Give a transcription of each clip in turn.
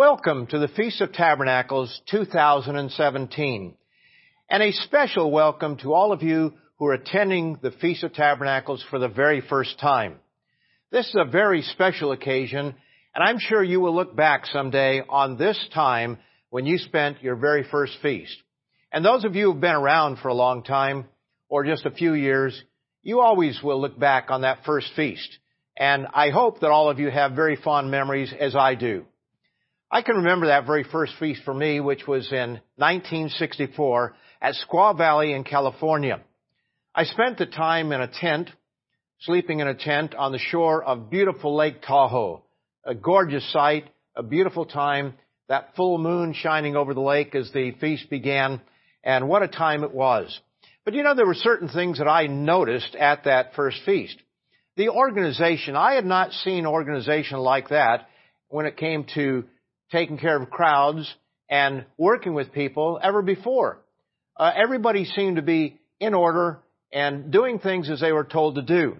Welcome to the Feast of Tabernacles 2017, and a special welcome to all of you who are attending the Feast of Tabernacles for the very first time. This is a very special occasion, and I'm sure you will look back someday on this time when you spent your very first feast. And those of you who have been around for a long time, or just a few years, you always will look back on that first feast. And I hope that all of you have very fond memories, as I do. I can remember that very first feast for me, which was in 1964 at Squaw Valley in California. I spent the time in a tent, sleeping in a tent on the shore of beautiful Lake Tahoe. A gorgeous sight, a beautiful time, that full moon shining over the lake as the feast began, and what a time it was. But you know, there were certain things that I noticed at that first feast. The organization, I had not seen organization like that when it came to taking care of crowds and working with people ever before. Everybody seemed to be in order and doing things as they were told to do.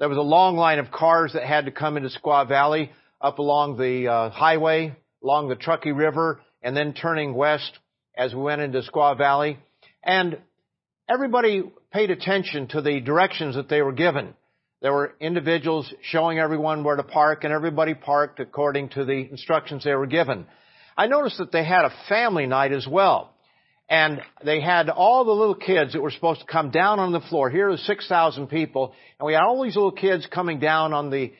There was a long line of cars that had to come into Squaw Valley up along the highway, along the Truckee River, and then turning west as we went into Squaw Valley. And everybody paid attention to the directions that they were given. There were individuals showing everyone where to park, and everybody parked according to the instructions they were given. I noticed that they had a family night as well. And they had all the little kids that were supposed to come down on the floor. Here was 6,000 people, and we had all these little kids coming down on the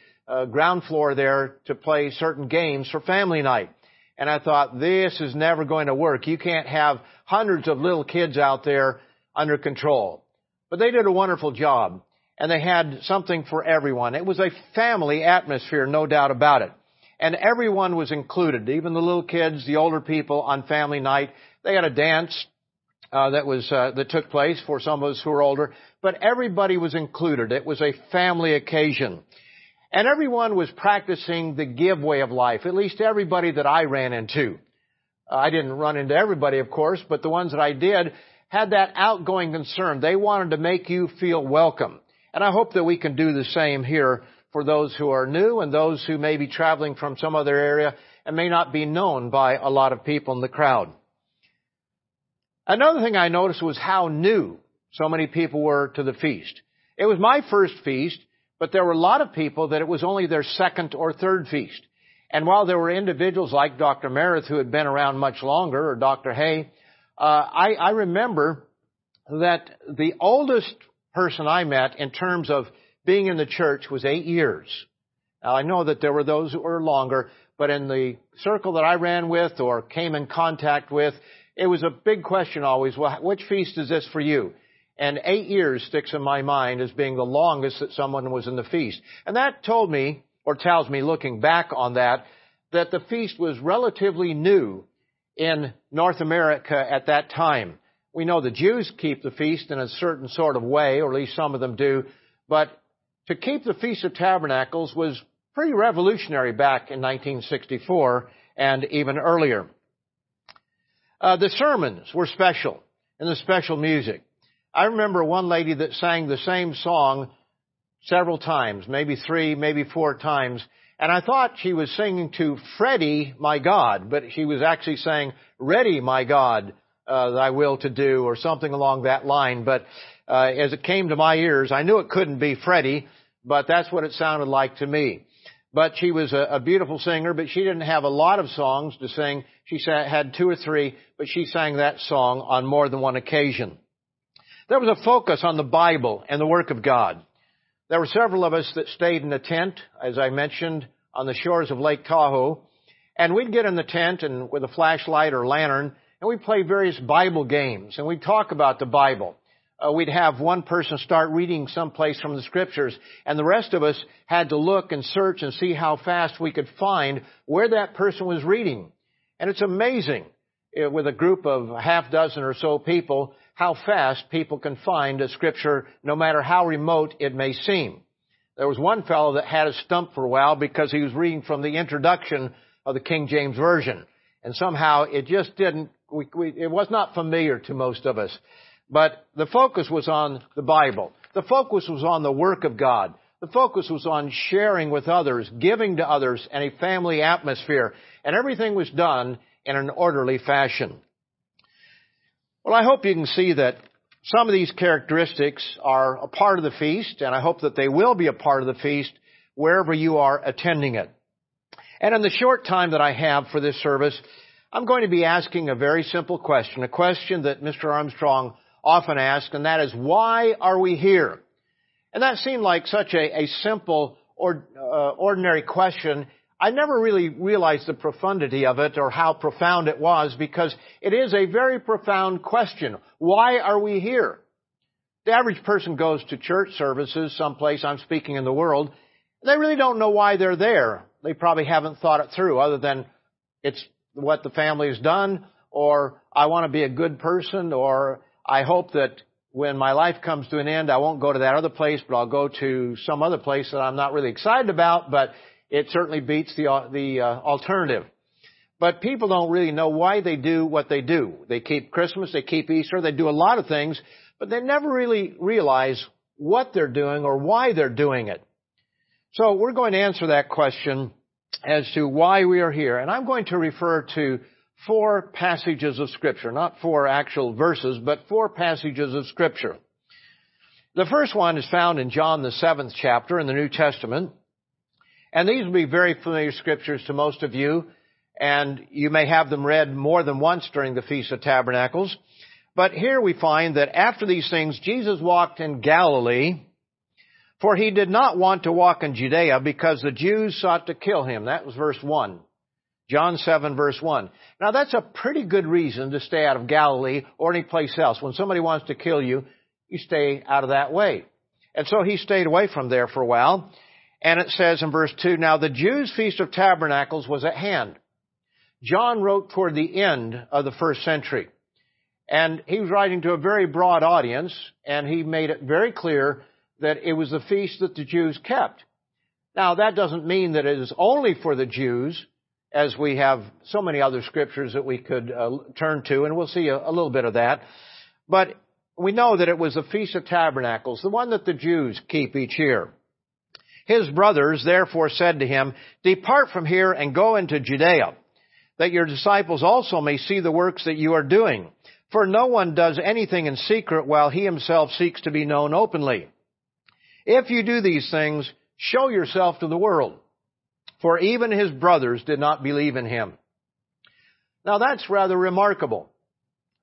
ground floor there to play certain games for family night. And I thought, this is never going to work. You can't have hundreds of little kids out there under control. But they did a wonderful job. And they had something for everyone. It was a family atmosphere, no doubt about it. And everyone was included, even the little kids, the older people on family night. They had a dance that took place for some of us who were older. But everybody was included. It was a family occasion. And everyone was practicing the give way of life, at least everybody that I ran into. I didn't run into everybody, of course, but the ones that I did had that outgoing concern. They wanted to make you feel welcome. And I hope that we can do the same here for those who are new and those who may be traveling from some other area and may not be known by a lot of people in the crowd. Another thing I noticed was how new so many people were to the feast. It was my first feast, but there were a lot of people that it was only their second or third feast. And while there were individuals like Dr. Meredith who had been around much longer, or Dr. Hay, I remember that the oldest person I met in terms of being in the church was 8 years. Now, I know that there were those who were longer, but in the circle that I ran with or came in contact with, it was a big question always, well, which feast is this for you? And 8 years sticks in my mind as being the longest that someone was in the feast. And that told me, or tells me looking back on that, that the feast was relatively new in North America at that time. We know the Jews keep the feast in a certain sort of way, or at least some of them do, but to keep the Feast of Tabernacles was pretty revolutionary back in 1964 and even earlier. The sermons were special, and the special music. I remember one lady that sang the same song several times, maybe three, maybe four times, and I thought she was singing to Freddie, my God, but she was actually saying, Ready, my God, thy will to do, or something along that line. But as it came to my ears, I knew it couldn't be Freddie, but that's what it sounded like to me. But she was a beautiful singer, but she didn't have a lot of songs to sing. She had two or three, but she sang that song on more than one occasion. There was a focus on the Bible and the work of God. There were several of us that stayed in a tent, as I mentioned, on the shores of Lake Tahoe. And we'd get in the tent and with a flashlight or lantern, and we play various Bible games, and we talk about the Bible. We'd have one person start reading someplace from the Scriptures, and the rest of us had to look and search and see how fast we could find where that person was reading. And it's amazing, with a group of a half dozen or so people, how fast people can find a Scripture, no matter how remote it may seem. There was one fellow that had a stump for a while because he was reading from the introduction of the King James Version, and somehow it just didn't. It was not familiar to most of us, but the focus was on the Bible. The focus was on the work of God, The focus was on sharing with others, giving to others, and a family atmosphere. And everything was done in an orderly fashion. Well, I hope you can see that some of these characteristics are a part of the feast, and I hope that they will be a part of the feast wherever you are attending it. And in the short time that I have for this service, I'm going to be asking a very simple question, a question that Mr. Armstrong often asked, and that is, why are we here? And that seemed like such a simple or ordinary question. I never really realized the profundity of it or how profound it was, because it is a very profound question. Why are we here? The average person goes to church services someplace, I'm speaking in the world, and they really don't know why they're there. They probably haven't thought it through, other than it's what the family has done, or I want to be a good person, or I hope that when my life comes to an end, I won't go to that other place, but I'll go to some other place that I'm not really excited about, but it certainly beats the alternative. But people don't really know why they do what they do. They keep Christmas, they keep Easter, they do a lot of things, but they never really realize what they're doing or why they're doing it. So we're going to answer that question as to why we are here. And I'm going to refer to 4 passages of Scripture, not 4 actual verses, but 4 passages of Scripture. The first one is found in John, the 7th chapter in the New Testament. And these will be very familiar Scriptures to most of you, and you may have them read more than once during the Feast of Tabernacles. But here we find that after these things, Jesus walked in Galilee, for he did not want to walk in Judea, because the Jews sought to kill him. That was verse 1. John 7, verse 1. Now, that's a pretty good reason to stay out of Galilee or any place else. When somebody wants to kill you, you stay out of that way. And so he stayed away from there for a while. And it says in verse 2, now the Jews' Feast of Tabernacles was at hand. John wrote toward the end of the 1st century. And he was writing to a very broad audience, and he made it very clear that it was the feast that the Jews kept. Now, that doesn't mean that it is only for the Jews, as we have so many other Scriptures that we could turn to, and we'll see a little bit of that. But we know that it was the Feast of Tabernacles, the one that the Jews keep each year. His brothers therefore said to him, depart from here and go into Judea, that your disciples also may see the works that you are doing. For no one does anything in secret while he himself seeks to be known openly. If you do these things, show yourself to the world. For even his brothers did not believe in him. Now that's rather remarkable,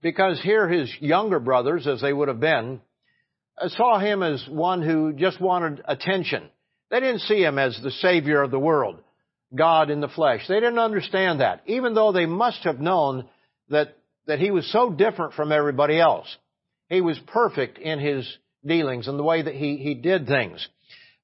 because here his younger brothers, as they would have been, saw him as one who just wanted attention. They didn't see him as the Savior of the world, God in the flesh. They didn't understand that, even though they must have known that he was so different from everybody else. He was perfect in his dealings and the way that he did things.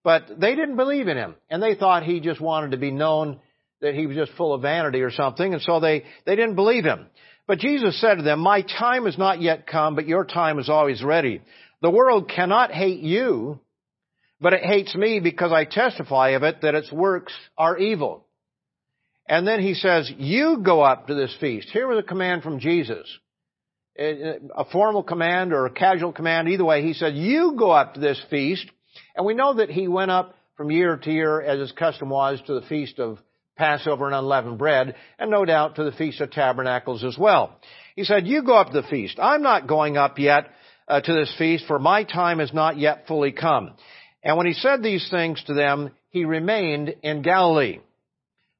But they didn't believe in him, and they thought he just wanted to be known, that he was just full of vanity or something, and so they didn't believe him. But Jesus said to them, my time has not yet come, but your time is always ready. The world cannot hate you, but it hates me because I testify of it that its works are evil. And then he says, you go up to this feast. Here was a command from Jesus, a formal command or a casual command. Either way, he said, you go up to this feast. And we know that he went up from year to year, as his custom was, to the Feast of Passover and Unleavened Bread, and no doubt to the Feast of Tabernacles as well. He said, you go up to the feast. I'm not going up yet to this feast, for my time has not yet fully come. And when he said these things to them, he remained in Galilee.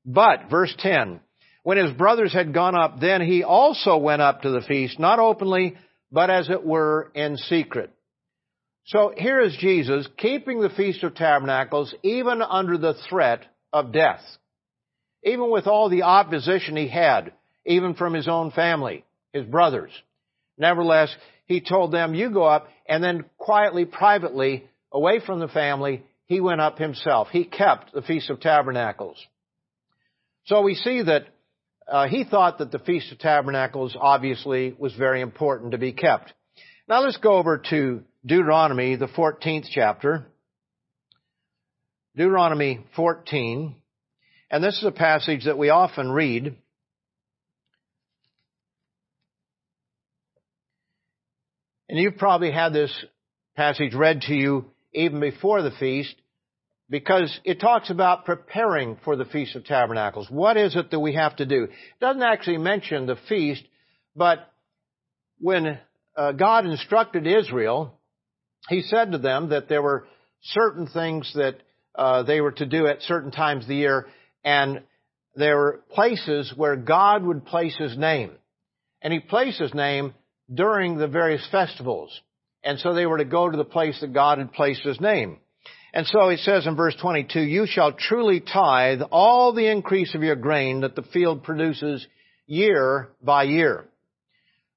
But, verse 10, when his brothers had gone up, then he also went up to the feast, not openly, but as it were in secret. So here is Jesus keeping the Feast of Tabernacles even under the threat of death, even with all the opposition he had, even from his own family, his brothers. Nevertheless, he told them, you go up, and then quietly, privately, away from the family, he went up himself. He kept the Feast of Tabernacles. So we see that he thought that the Feast of Tabernacles obviously was very important to be kept. Now let's go over to Deuteronomy, the 14th chapter, Deuteronomy 14, and this is a passage that we often read. And you've probably had this passage read to you even before the feast, because it talks about preparing for the Feast of Tabernacles. What is it that we have to do? It doesn't actually mention the feast, but when God instructed Israel, he said to them that there were certain things that they were to do at certain times of the year, and there were places where God would place his name. And he placed his name during the various festivals. And so they were to go to the place that God had placed his name. And so it says in verse 22, "You shall truly tithe all the increase of your grain that the field produces year by year."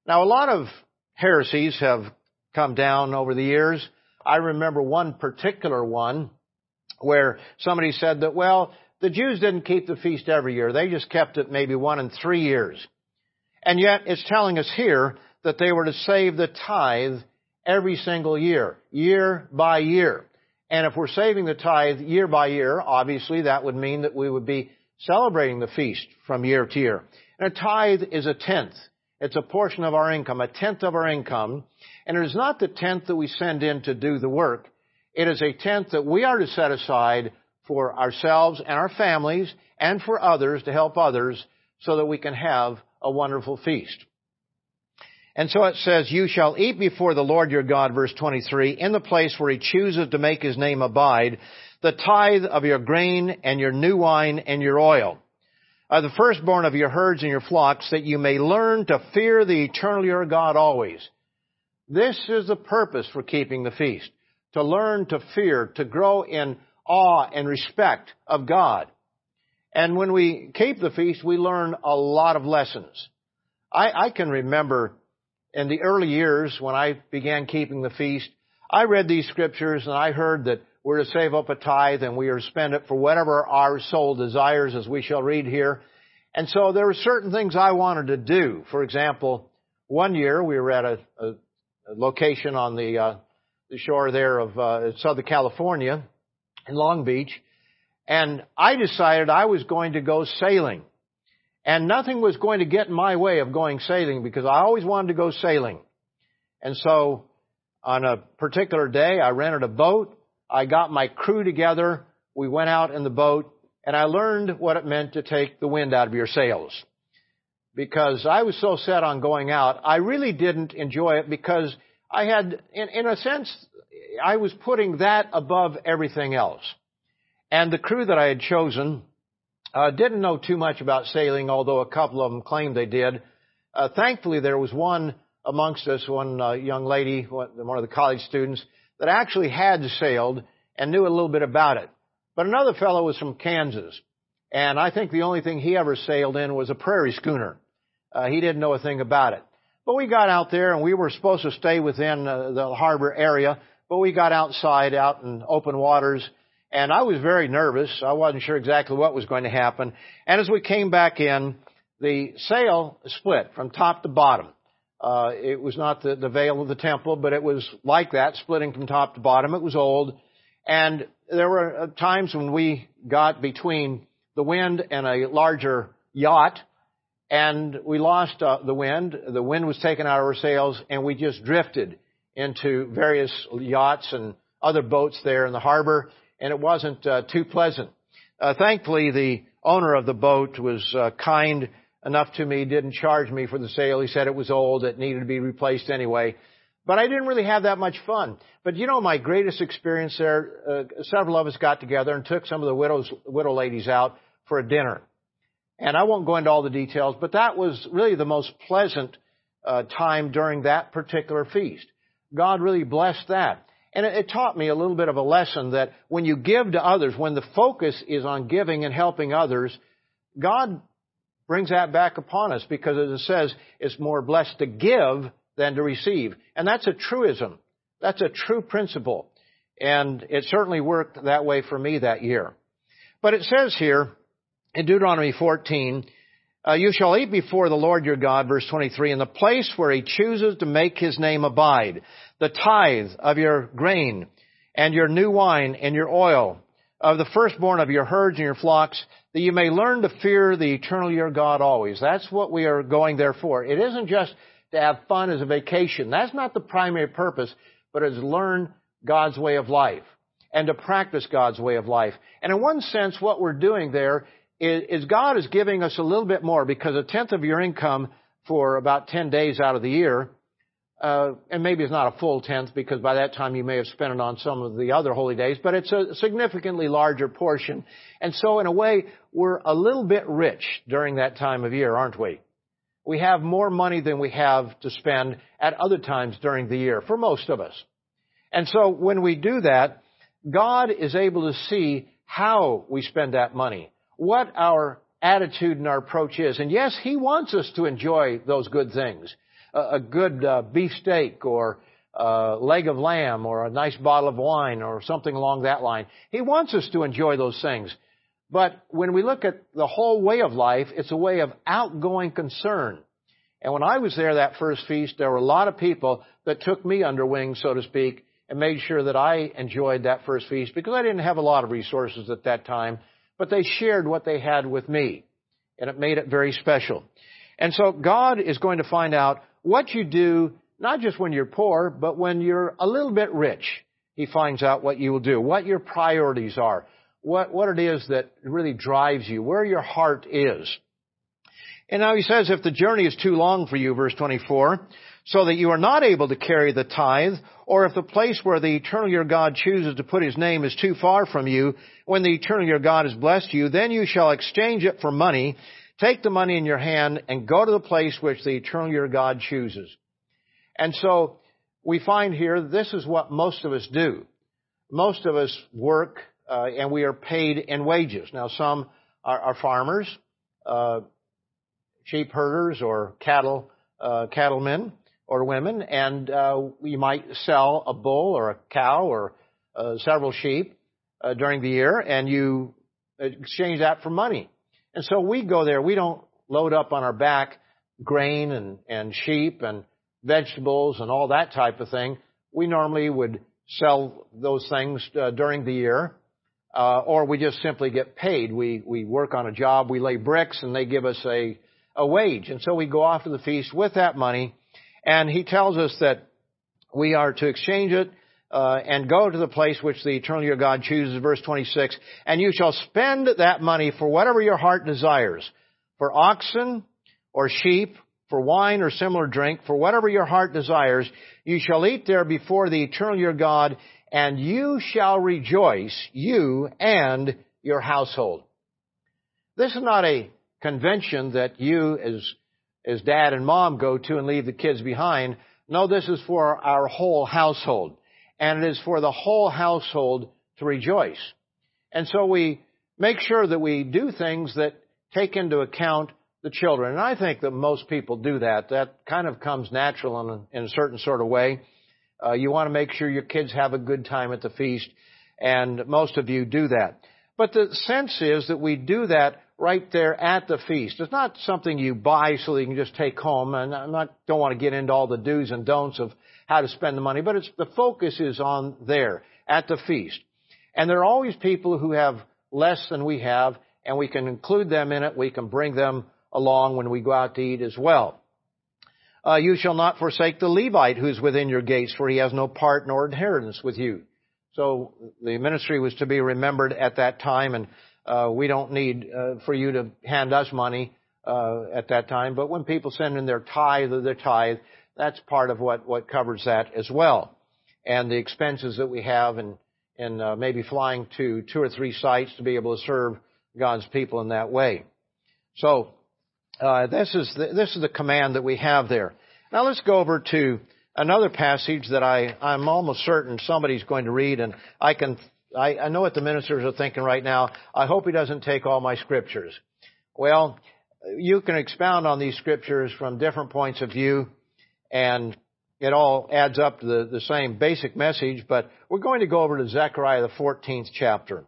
Now, a lot of heresies have come down over the years. I remember one particular one where somebody said that, well, the Jews didn't keep the feast every year. They just kept it maybe 1 in 3 years. And yet it's telling us here that they were to save the tithe every single year, year by year. And if we're saving the tithe year by year, obviously that would mean that we would be celebrating the feast from year to year. And a tithe is a tenth. It's a portion of our income, a tenth of our income. And it is not the tenth that we send in to do the work. It is a tenth that we are to set aside for ourselves and our families and for others to help others so that we can have a wonderful feast. And so it says, "You shall eat before the Lord your God," verse 23, "in the place where he chooses to make his name abide, the tithe of your grain and your new wine and your oil, the firstborn of your herds and your flocks, that you may learn to fear the eternal your God always." This is the purpose for keeping the feast, to learn to fear, to grow in awe and respect of God. And when we keep the feast, we learn a lot of lessons. I can remember in the early years when I began keeping the feast, I read these scriptures and I heard that we're to save up a tithe and we are to spend it for whatever our soul desires, as we shall read here. And so there were certain things I wanted to do. For example, one year we were at a location on the shore there of Southern California in Long Beach. And I decided I was going to go sailing. And nothing was going to get in my way of going sailing because I always wanted to go sailing. And so on a particular day, I rented a boat. I got my crew together. We went out in the boat, and I learned what it meant to take the wind out of your sails. Because I was so set on going out, I really didn't enjoy it because I had, in a sense, I was putting that above everything else. And the crew that I had chosen didn't know too much about sailing, although a couple of them claimed they did. Thankfully, there was one amongst us, one young lady, one of the college students, that actually had sailed and knew a little bit about it. But another fellow was from Kansas, and I think the only thing he ever sailed in was a prairie schooner. He didn't know a thing about it. But we got out there, and we were supposed to stay within the harbor area, but we got outside, out in open waters. And I was very nervous. I wasn't sure exactly what was going to happen. And as we came back in, the sail split from top to bottom. It was not the veil of the temple, but it was like that, splitting from top to bottom. It was old. And there were times when we got between the wind and a larger yacht, and we lost the wind. The wind was taken out of our sails, and we just drifted into various yachts and other boats there in the harbor. And it wasn't too pleasant. Thankfully, the owner of the boat was kind enough to me, didn't charge me for the sail. He said it was old, it needed to be replaced anyway. But I didn't really have that much fun. But you know, my greatest experience there, several of us got together and took some of the widow ladies out for a dinner. And I won't go into all the details, but that was really the most pleasant time during that particular feast. God really blessed that. And it taught me a little bit of a lesson that when you give to others, when the focus is on giving and helping others, God brings that back upon us because, as it says, it's more blessed to give than to receive. And that's a truism. That's a true principle. And it certainly worked that way for me that year. But it says here in Deuteronomy 14, "You shall eat before the Lord your God," verse 23, "in the place where he chooses to make his name abide, the tithe of your grain and your new wine and your oil, of the firstborn of your herds and your flocks, that you may learn to fear the eternal your God always." That's what we are going there for. It isn't just to have fun as a vacation. That's not the primary purpose, but it's learn God's way of life. and to practice God's way of life. And in one sense, what we're doing there is God is giving us a little bit more, because a tenth of your income for about 10 days out of the year, and maybe it's not a full tenth, because by that time you may have spent it on some of the other holy days, but it's a significantly larger portion. And so in a way, we're a little bit rich during that time of year, aren't we? We have more money than we have to spend at other times during the year, for most of us. And so when we do that, God is able to see how we spend that money, what our attitude and our approach is. And yes, He wants us to enjoy those good things, a good beefsteak or a leg of lamb or a nice bottle of wine or something along that line. He wants us to enjoy those things. But when we look at the whole way of life, it's a way of outgoing concern. And when I was there that first feast, there were a lot of people that took me under wing, so to speak, and made sure that I enjoyed that first feast, because I didn't have a lot of resources at that time, but they shared what they had with me, and it made it very special. And so God is going to find out what you do, not just when you're poor, but when you're a little bit rich. He finds out what you will do, what your priorities are, what it is that really drives you, where your heart is. And now He says, if the journey is too long for you, verse 24, so that you are not able to carry the tithe, or if the place where the eternal your God chooses to put His name is too far from you, when the eternal your God has blessed you, then you shall exchange it for money, take the money in your hand, and go to the place which the eternal your God chooses. And so we find here, this is what most of us do. Most of us work, and we are paid in wages. Now, some are farmers, sheep herders, or cattlemen or women, and you might sell a bull or a cow or several sheep during the year, and you exchange that for money. And so we go there. We don't load up on our back grain and sheep and vegetables and all that type of thing. We normally would sell those things during the year. Or we just simply get paid. We work on a job, we lay bricks, and they give us a wage. And so we go off to the feast with that money, and He tells us that we are to exchange it and go to the place which the eternal your God chooses, verse 26, and you shall spend that money for whatever your heart desires, for oxen or sheep, for wine or similar drink, for whatever your heart desires, you shall eat there before the eternal your God, and you shall rejoice, you and your household. This is not a convention that you as dad and mom go to and leave the kids behind. No, this is for our whole household. And it is for the whole household to rejoice. And so we make sure that we do things that take into account the children. And I think that most people do that. That kind of comes natural in a certain sort of way. You want to make sure your kids have a good time at the feast, and most of you do that. But the sense is that we do that right there at the feast. It's not something you buy so that you can just take home, and I don't want to get into all the do's and don'ts of how to spend the money, but it's the focus is on there at the feast. And there are always people who have less than we have, and we can include them in it. We can bring them along when we go out to eat as well. You shall not forsake the Levite who is within your gates, for he has no part nor inheritance with you. So the ministry was to be remembered at that time, and we don't need for you to hand us money at that time. But when people send in their tithe or their tithe, that's part of what covers that as well. And the expenses that we have and maybe flying to 2 or 3 sites to be able to serve God's people in that way. So this is the command that we have there. Now let's go over to another passage that I'm almost certain somebody's going to read, and I know what the ministers are thinking right now. I hope he doesn't take all my scriptures. Well, you can expound on these scriptures from different points of view, and it all adds up to the same basic message, but we're going to go over to Zechariah, the 14th chapter.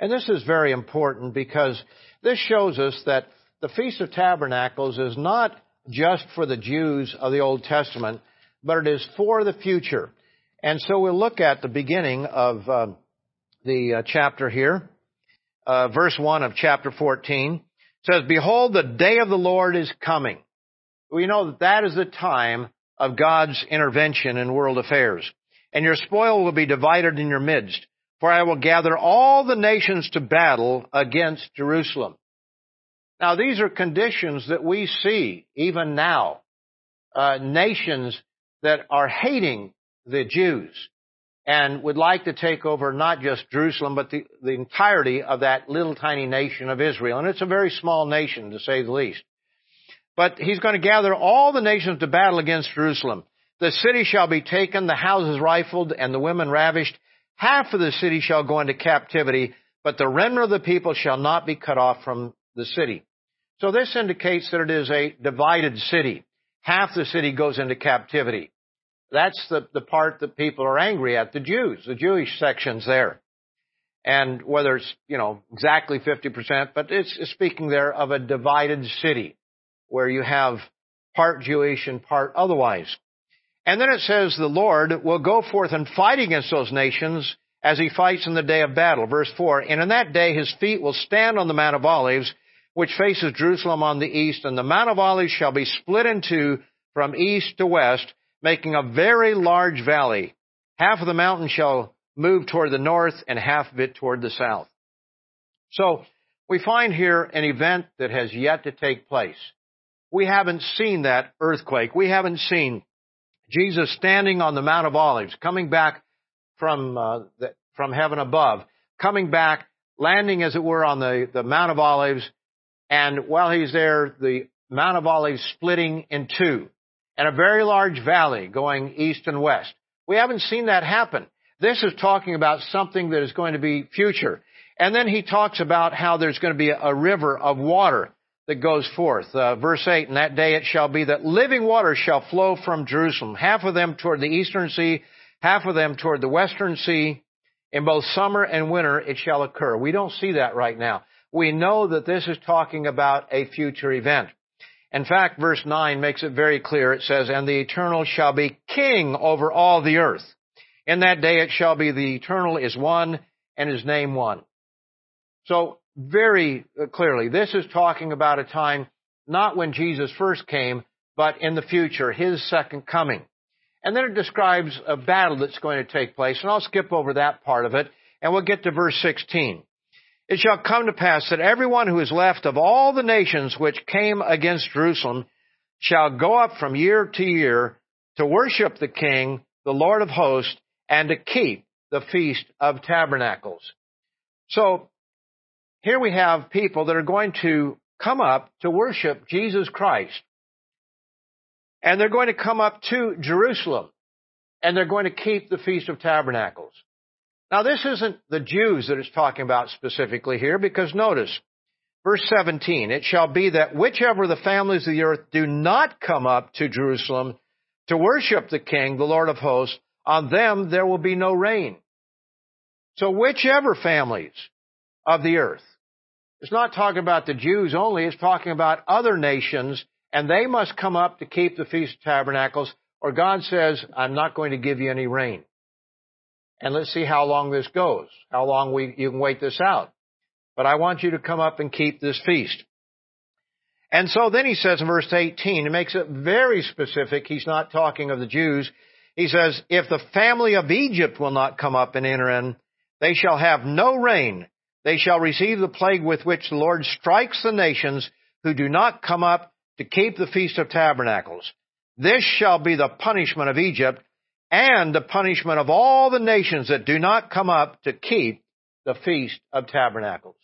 And this is very important because this shows us that the Feast of Tabernacles is not just for the Jews of the Old Testament, but it is for the future. And so we'll look at the beginning of the chapter here, verse 1 of chapter 14. It says, "Behold, the day of the Lord is coming." We know that that is the time of God's intervention in world affairs. "And your spoil will be divided in your midst. for I will gather all the nations to battle against Jerusalem. Now, these are conditions that we see even now. Nations that are hating the Jews and would like to take over not just Jerusalem, but the entirety of that little tiny nation of Israel. And it's a very small nation, to say the least. But he's going to gather all the nations to battle against Jerusalem. The city shall be taken, the houses rifled, and the women ravished. Half of the city shall go into captivity, but the remnant of the people shall not be cut off from the city. So this indicates that it is a divided city. Half the city goes into captivity. That's the part that people are angry at, the Jews, the Jewish sections there. And whether it's, exactly 50%, but it's speaking there of a divided city where you have part Jewish and part otherwise. And then it says the Lord will go forth and fight against those nations as he fights in the day of battle. Verse 4, and in that day his feet will stand on the Mount of Olives, which faces Jerusalem on the east, and the Mount of Olives shall be split in two from east to west, making a very large valley. Half of the mountain shall move toward the north and half of it toward the south. So we find here an event that has yet to take place. We haven't seen that earthquake. We haven't seen Jesus standing on the Mount of Olives, coming back from heaven above, coming back, landing, as it were, on the Mount of Olives. And while he's there, the Mount of Olives splitting in two, and a very large valley going east and west. We haven't seen that happen. This is talking about something that is going to be future. And then he talks about how there's going to be a river of water that goes forth. Verse 8, in that day it shall be that living water shall flow from Jerusalem, half of them toward the eastern sea, half of them toward the western sea. In both summer and winter it shall occur. We don't see that right now. We know that this is talking about a future event. In fact, verse 9 makes it very clear. It says, and the Eternal shall be king over all the earth. In that day it shall be the Eternal is one and his name one. So very clearly, this is talking about a time not when Jesus first came, but in the future, his second coming. And then it describes a battle that's going to take place. And I'll skip over that part of it, and we'll get to verse 16. It shall come to pass that everyone who is left of all the nations which came against Jerusalem shall go up from year to year to worship the King, the Lord of hosts, and to keep the Feast of Tabernacles. So here we have people that are going to come up to worship Jesus Christ. And they're going to come up to Jerusalem. And they're going to keep the Feast of Tabernacles. Now, this isn't the Jews that it's talking about specifically here, because notice, verse 17, it shall be that whichever the families of the earth do not come up to Jerusalem to worship the King, the Lord of hosts, on them there will be no rain. So whichever families of the earth, it's not talking about the Jews only, it's talking about other nations, and they must come up to keep the Feast of Tabernacles, or God says, I'm not going to give you any rain. And let's see how long this goes, how long you can wait this out. But I want you to come up and keep this feast. And so then he says in verse 18, it makes it very specific. He's not talking of the Jews. He says, if the family of Egypt will not come up and enter in, they shall have no rain. They shall receive the plague with which the Lord strikes the nations who do not come up to keep the Feast of Tabernacles. This shall be the punishment of Egypt, and the punishment of all the nations that do not come up to keep the Feast of Tabernacles.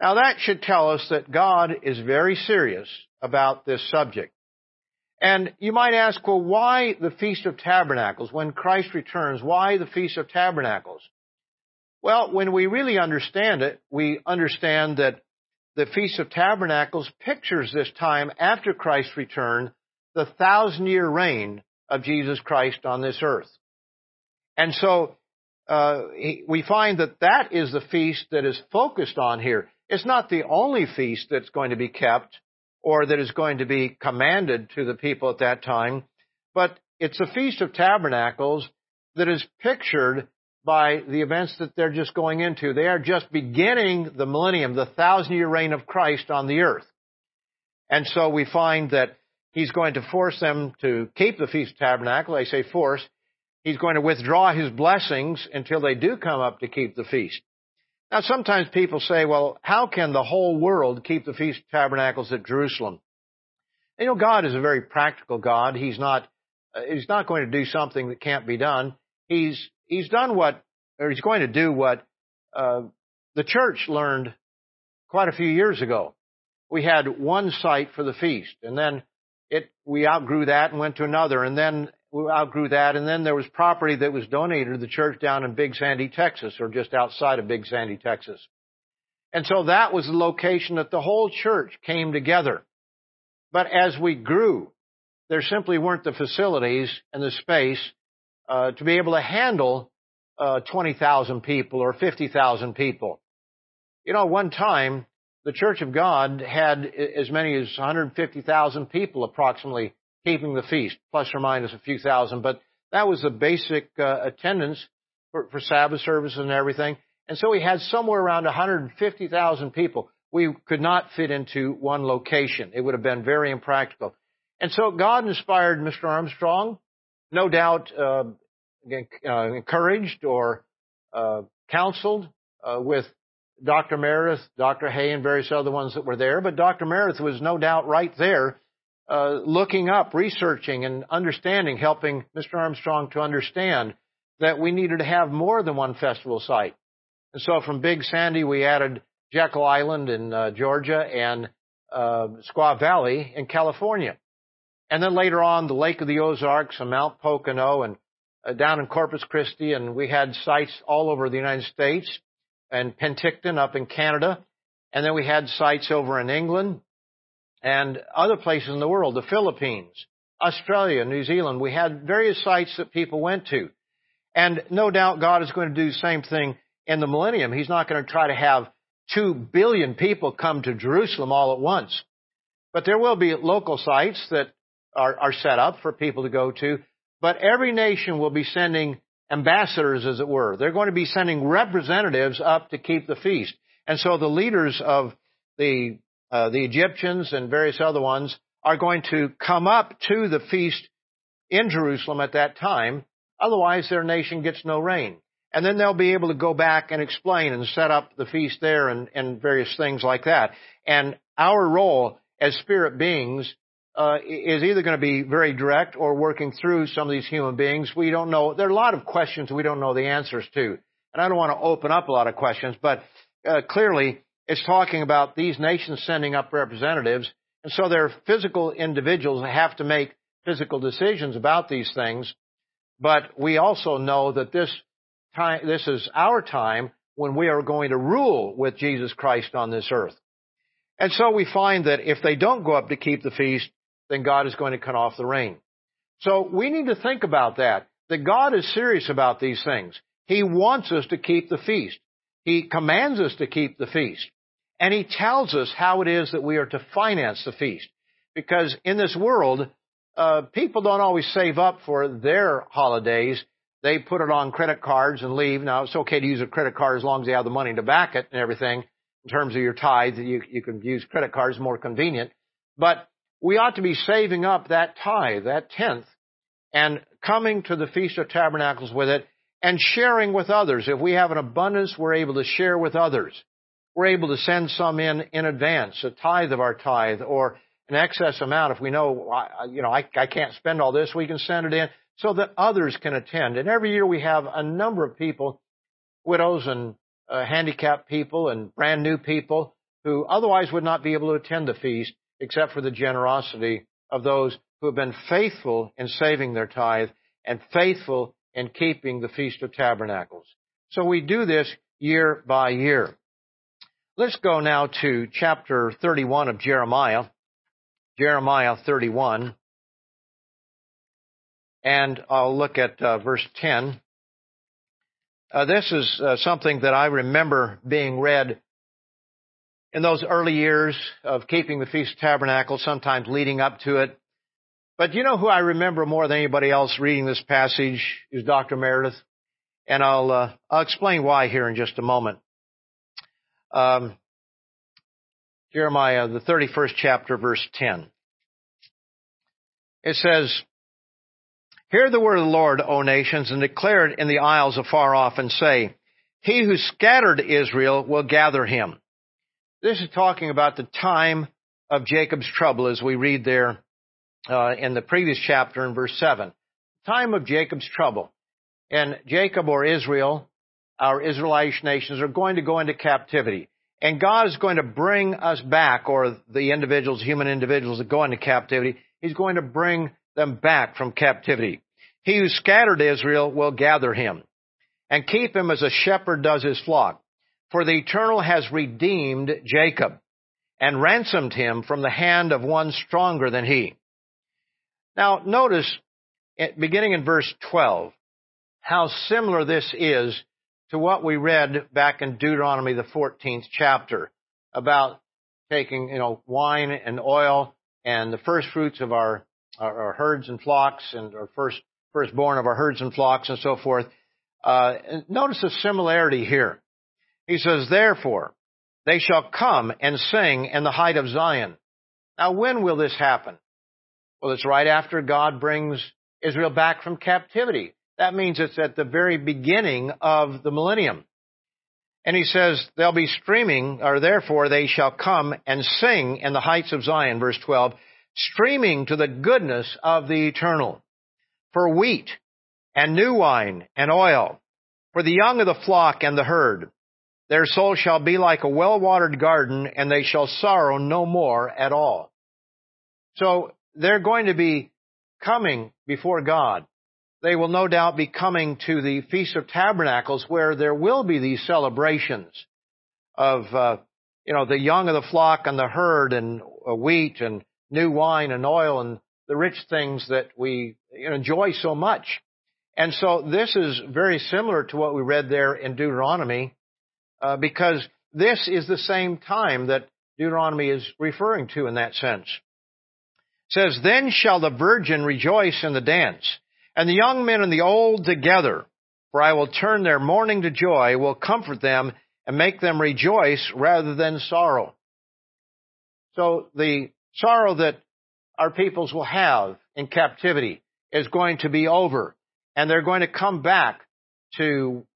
Now that should tell us that God is very serious about this subject. And you might ask, well, why the Feast of Tabernacles? When Christ returns, why the Feast of Tabernacles? Well, when we really understand it, we understand that the Feast of Tabernacles pictures this time after Christ's return, the 1,000-year reign of Jesus Christ on this earth. And so we find that is the feast that is focused on here. It's not the only feast that's going to be kept or that is going to be commanded to the people at that time, but it's the Feast of Tabernacles that is pictured by the events that they're just going into. They are just beginning the millennium, the 1,000-year reign of Christ on the earth. And so we find that he's going to force them to keep the Feast of Tabernacle. I say force. He's going to withdraw his blessings until they do come up to keep the feast. Now, sometimes people say, well, how can the whole world keep the Feast of Tabernacles at Jerusalem? And, you know, God is a very practical God. He's not going to do something that can't be done. He's going to do what the church learned quite a few years ago. We had one site for the feast, and then we outgrew that and went to another, and then we outgrew that, and then there was property that was donated to the church down in Big Sandy, Texas, or just outside of Big Sandy, Texas. And so that was the location that the whole church came together. But as we grew, there simply weren't the facilities and the space to be able to handle 20,000 people or 50,000 people. You know, one time, the Church of God had as many as 150,000 people approximately keeping the feast, plus or minus a few thousand. But that was the basic attendance for Sabbath services and everything. And so we had somewhere around 150,000 people. We could not fit into one location. It would have been very impractical. And so God inspired Mr. Armstrong, no doubt encouraged or counseled with Dr. Meredith, Dr. Hay, and various other ones that were there. But Dr. Meredith was no doubt right there looking up, researching, and understanding, helping Mr. Armstrong to understand that we needed to have more than one festival site. And so from Big Sandy, we added Jekyll Island in Georgia and Squaw Valley in California. And then later on, the Lake of the Ozarks and Mount Pocono and down in Corpus Christi. And we had sites all over the United States and Penticton up in Canada. And then we had sites over in England and other places in the world, the Philippines, Australia, New Zealand. We had various sites that people went to. And no doubt God is going to do the same thing in the millennium. He's not going to try to have 2 billion people come to Jerusalem all at once. But there will be local sites that are set up for people to go to. But every nation will be sending ambassadors, as it were. They're going to be sending representatives up to keep the feast. And so the leaders of the Egyptians and various other ones are going to come up to the feast in Jerusalem at that time. Otherwise, their nation gets no rain. And then they'll be able to go back and explain and set up the feast there and various things like that. And our role as spirit beings is either going to be very direct or working through some of these human beings. We don't know. There are a lot of questions we don't know the answers to. And I don't want to open up a lot of questions, but clearly it's talking about these nations sending up representatives. And so there are physical individuals that have to make physical decisions about these things. But we also know that this is our time when we are going to rule with Jesus Christ on this earth. And so we find that if they don't go up to keep the feast, then God is going to cut off the rain. So we need to think about that God is serious about these things. He wants us to keep the feast. He commands us to keep the feast. And He tells us how it is that we are to finance the feast. Because in this world, people don't always save up for their holidays. They put it on credit cards and leave. Now, it's okay to use a credit card as long as you have the money to back it and everything. In terms of your tithe, you can use credit cards, more convenient. But we ought to be saving up that tithe, that tenth, and coming to the Feast of Tabernacles with it and sharing with others. If we have an abundance, we're able to share with others. We're able to send some in advance, a tithe of our tithe or an excess amount. If we know, I can't spend all this, we can send it in so that others can attend. And every year we have a number of people, widows and handicapped people and brand new people who otherwise would not be able to attend the feast, except for the generosity of those who have been faithful in saving their tithe and faithful in keeping the Feast of Tabernacles. So we do this year by year. Let's go now to chapter 31 of Jeremiah, Jeremiah 31, and I'll look at verse 10. This is something that I remember being read in those early years of keeping the Feast of Tabernacles, sometimes leading up to it. But you know who I remember more than anybody else reading this passage is Dr. Meredith. And I'll explain why here in just a moment. Jeremiah, the 31st chapter, verse 10. It says, Hear the word of the Lord, O nations, and declare it in the isles afar off, and say, He who scattered Israel will gather him. This is talking about the time of Jacob's trouble, as we read there in the previous chapter in verse 7. Time of Jacob's trouble. And Jacob, or Israel, our Israelitish nations, are going to go into captivity. And God is going to bring us back, or the individuals, human individuals that go into captivity, He's going to bring them back from captivity. He who scattered Israel will gather him, and keep him as a shepherd does his flock. For the Eternal has redeemed Jacob, and ransomed him from the hand of one stronger than he. Now, notice, beginning in verse 12, how similar this is to what we read back in Deuteronomy, the 14th chapter, about taking, wine and oil and the first fruits of our herds and flocks, and our firstborn of our herds and flocks, and so forth. Notice the similarity here. He says, therefore, they shall come and sing in the height of Zion. Now, when will this happen? Well, it's right after God brings Israel back from captivity. That means it's at the very beginning of the millennium. And he says, they'll be streaming, or therefore they shall come and sing in the heights of Zion, verse 12, streaming to the goodness of the Eternal, for wheat and new wine and oil, for the young of the flock and the herd. Their soul shall be like a well-watered garden, and they shall sorrow no more at all. So they're going to be coming before God. They will no doubt be coming to the Feast of Tabernacles, where there will be these celebrations of, the young of the flock and the herd, and wheat and new wine and oil, and the rich things that we enjoy so much. And so this is very similar to what we read there in Deuteronomy, because this is the same time that Deuteronomy is referring to in that sense. It says, then shall the virgin rejoice in the dance, and the young men and the old together, for I will turn their mourning to joy, will comfort them, and make them rejoice rather than sorrow. So the sorrow that our peoples will have in captivity is going to be over, and they're going to come back to,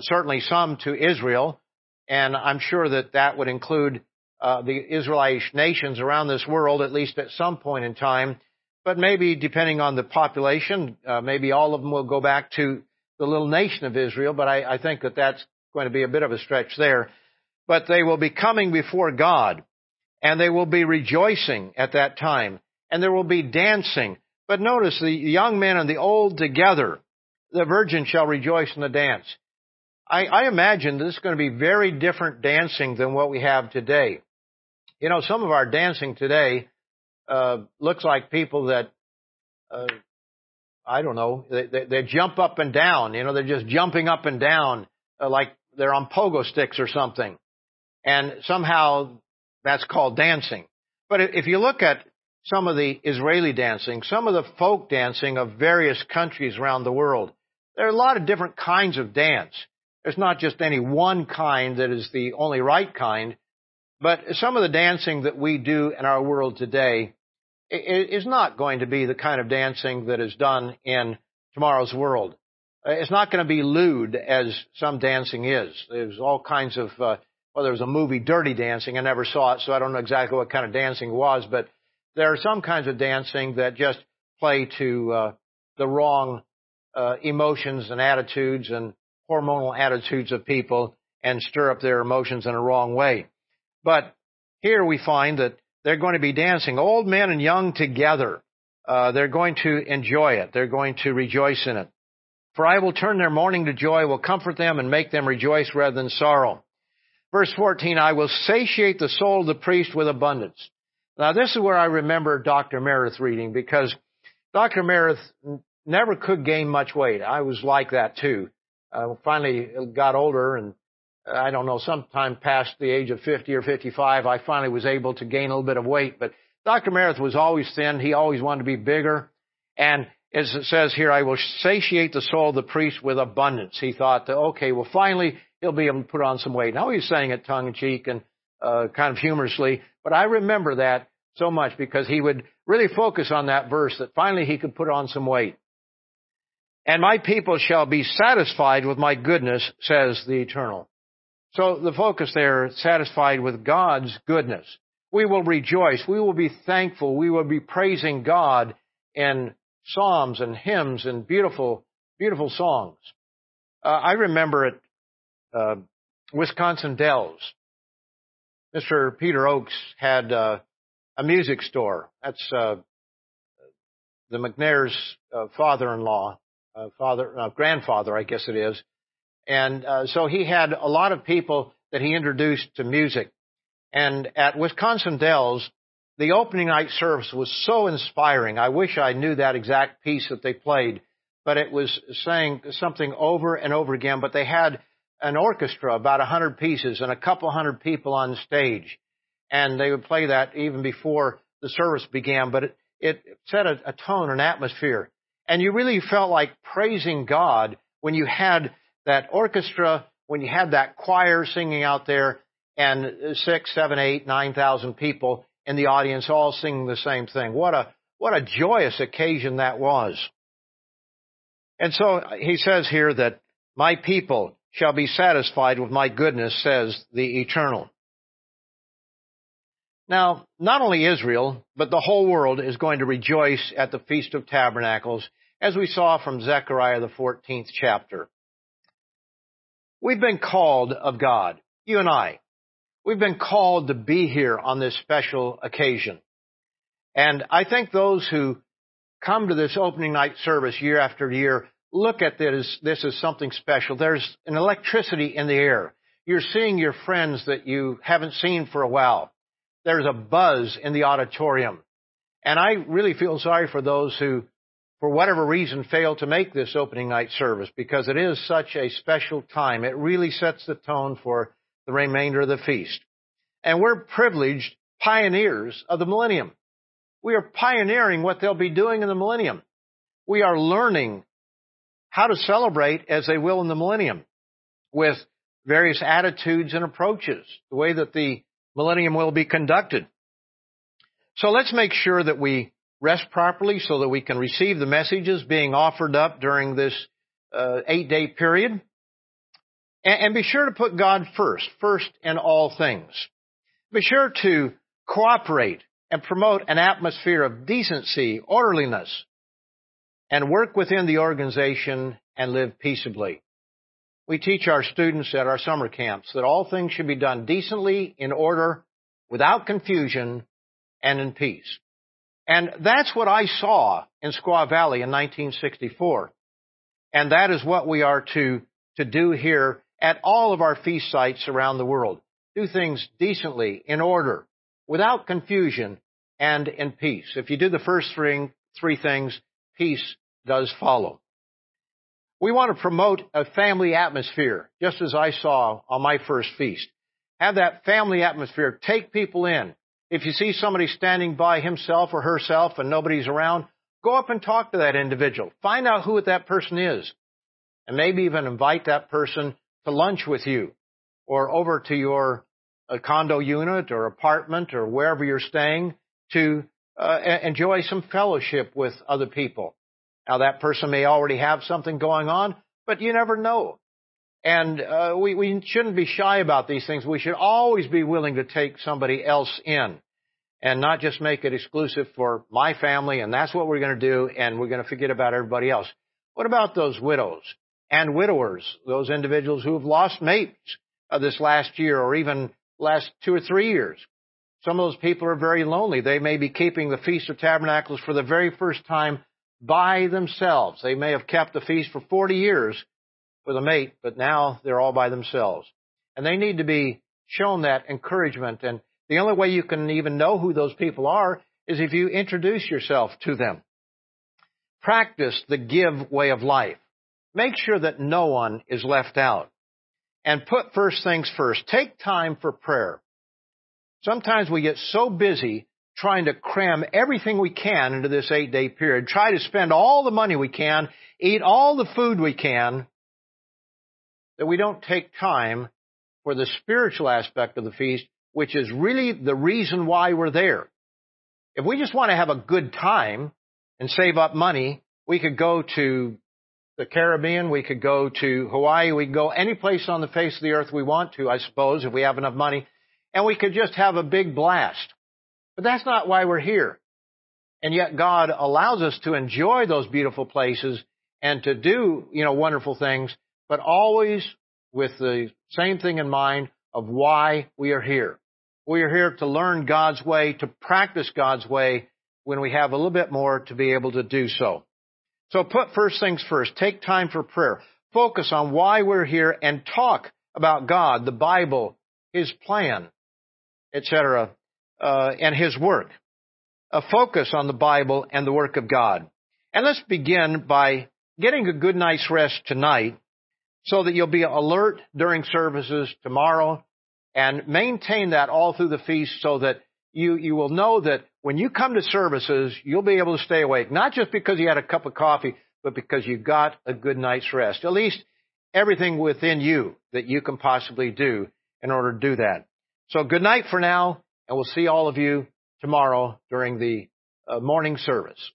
certainly some to Israel, and I'm sure that would include the Israelitish nations around this world, at least at some point in time. But maybe, depending on the population, maybe all of them will go back to the little nation of Israel, but I think that's going to be a bit of a stretch there. But they will be coming before God, and they will be rejoicing at that time, and there will be dancing. But notice, the young men and the old together, the virgin shall rejoice in the dance. I imagine this is going to be very different dancing than what we have today. Some of our dancing today looks like people that, they jump up and down. They're just jumping up and down like they're on pogo sticks or something. And somehow that's called dancing. But if you look at some of the Israeli dancing, some of the folk dancing of various countries around the world, there are a lot of different kinds of dance. There's not just any one kind that is the only right kind. But some of the dancing that we do in our world today is not going to be the kind of dancing that is done in tomorrow's world. It's not going to be lewd as some dancing is. There's all kinds of, there was a movie, Dirty Dancing. I never saw it, so I don't know exactly what kind of dancing it was. But there are some kinds of dancing that just play to the wrong emotions and attitudes and hormonal attitudes of people and stir up their emotions in a wrong way. But here we find that they're going to be dancing, old men and young together. They're going to enjoy it. They're going to rejoice in it. For I will turn their mourning to joy, will comfort them, and make them rejoice rather than sorrow. Verse 14, I will satiate the soul of the priest with abundance. Now, this is where I remember Dr. Meredith reading, because Dr. Meredith never could gain much weight. I was like that, too. I finally got older, and I don't know, sometime past the age of 50 or 55, I finally was able to gain a little bit of weight. But Dr. Meredith was always thin. He always wanted to be bigger. And as it says here, I will satiate the soul of the priest with abundance. He thought that, finally, he'll be able to put on some weight. Now, he was saying it tongue-in-cheek and kind of humorously. But I remember that so much because he would really focus on that verse that finally he could put on some weight. and my people shall be satisfied with my goodness, says the Eternal. So the focus there, satisfied with God's goodness. We will rejoice. We will be thankful. We will be praising God in psalms and hymns and beautiful, beautiful songs. I remember at Wisconsin Dells, Mr. Peter Oakes had a music store. That's the McNair's grandfather, I guess it is. And so he had a lot of people that he introduced to music. And at Wisconsin Dells, the opening night service was so inspiring. I wish I knew that exact piece that they played, but it was saying something over and over again. But they had an orchestra, about 100 pieces, and a couple hundred people on stage. And they would play that even before the service began, but it set a tone, an atmosphere. And you really felt like praising God when you had that orchestra, when you had that choir singing out there, and 6, 7, 8, 9,000 people in the audience all singing the same thing. What a joyous occasion that was. And so he says here that my people shall be satisfied with my goodness, says the Eternal. Now, not only Israel, but the whole world is going to rejoice at the Feast of Tabernacles, as we saw from Zechariah, the 14th chapter. We've been called of God, you and I. We've been called to be here on this special occasion. And I think those who come to this opening night service year after year look at this as something special. There's an electricity in the air. You're seeing your friends that you haven't seen for a while. There's a buzz in the auditorium. And I really feel sorry for those who, for whatever reason, fail to make this opening night service, because it is such a special time. It really sets the tone for the remainder of the feast. And we're privileged pioneers of the millennium. We are pioneering what they'll be doing in the millennium. We are learning how to celebrate as they will in the millennium, with various attitudes and approaches, the way that the millennium will be conducted. So let's make sure that we rest properly so that we can receive the messages being offered up during this 8-day period. And be sure to put God first in all things. Be sure to cooperate and promote an atmosphere of decency, orderliness, and work within the organization and live peaceably. We teach our students at our summer camps that all things should be done decently, in order, without confusion, and in peace. And that's what I saw in Squaw Valley in 1964. And that is what we are to do here at all of our feast sites around the world. Do things decently, in order, without confusion, and in peace. If you do the first three things, peace does follow. We want to promote a family atmosphere, just as I saw on my first feast. Have that family atmosphere. Take people in. If you see somebody standing by himself or herself and nobody's around, go up and talk to that individual. Find out who that person is, and maybe even invite that person to lunch with you, or over to your condo unit or apartment or wherever you're staying to enjoy some fellowship with other people. Now, that person may already have something going on, but you never know. And we shouldn't be shy about these things. We should always be willing to take somebody else in and not just make it exclusive for my family, and that's what we're going to do, and we're going to forget about everybody else. What about those widows and widowers, those individuals who have lost mates this last year or even last 2 or 3 years? Some of those people are very lonely. They may be keeping the Feast of Tabernacles for the very first time by themselves. They may have kept the feast for 40 years with a mate, but now they're all by themselves. And they need to be shown that encouragement. And the only way you can even know who those people are is if you introduce yourself to them. Practice the give way of life. Make sure that no one is left out. And put first things first. Take time for prayer. Sometimes we get so busy trying to cram everything we can into this 8-day period, try to spend all the money we can, eat all the food we can, that we don't take time for the spiritual aspect of the feast, which is really the reason why we're there. If we just want to have a good time and save up money, we could go to the Caribbean, we could go to Hawaii, we could go any place on the face of the earth we want to, I suppose, if we have enough money, and we could just have a big blast. But that's not why we're here. And yet God allows us to enjoy those beautiful places and to do, wonderful things, but always with the same thing in mind of why we are here. We are here to learn God's way, to practice God's way when we have a little bit more to be able to do so. So put first things first. Take time for prayer. Focus on why we're here and talk about God, the Bible, His plan, etc., and His work. A focus on the Bible and the work of God. And let's begin by getting a good night's rest tonight so that you'll be alert during services tomorrow and maintain that all through the feast so that you will know that when you come to services, you'll be able to stay awake, not just because you had a cup of coffee, but because you got a good night's rest, at least everything within you that you can possibly do in order to do that. So good night for now, and we'll see all of you tomorrow during the morning service.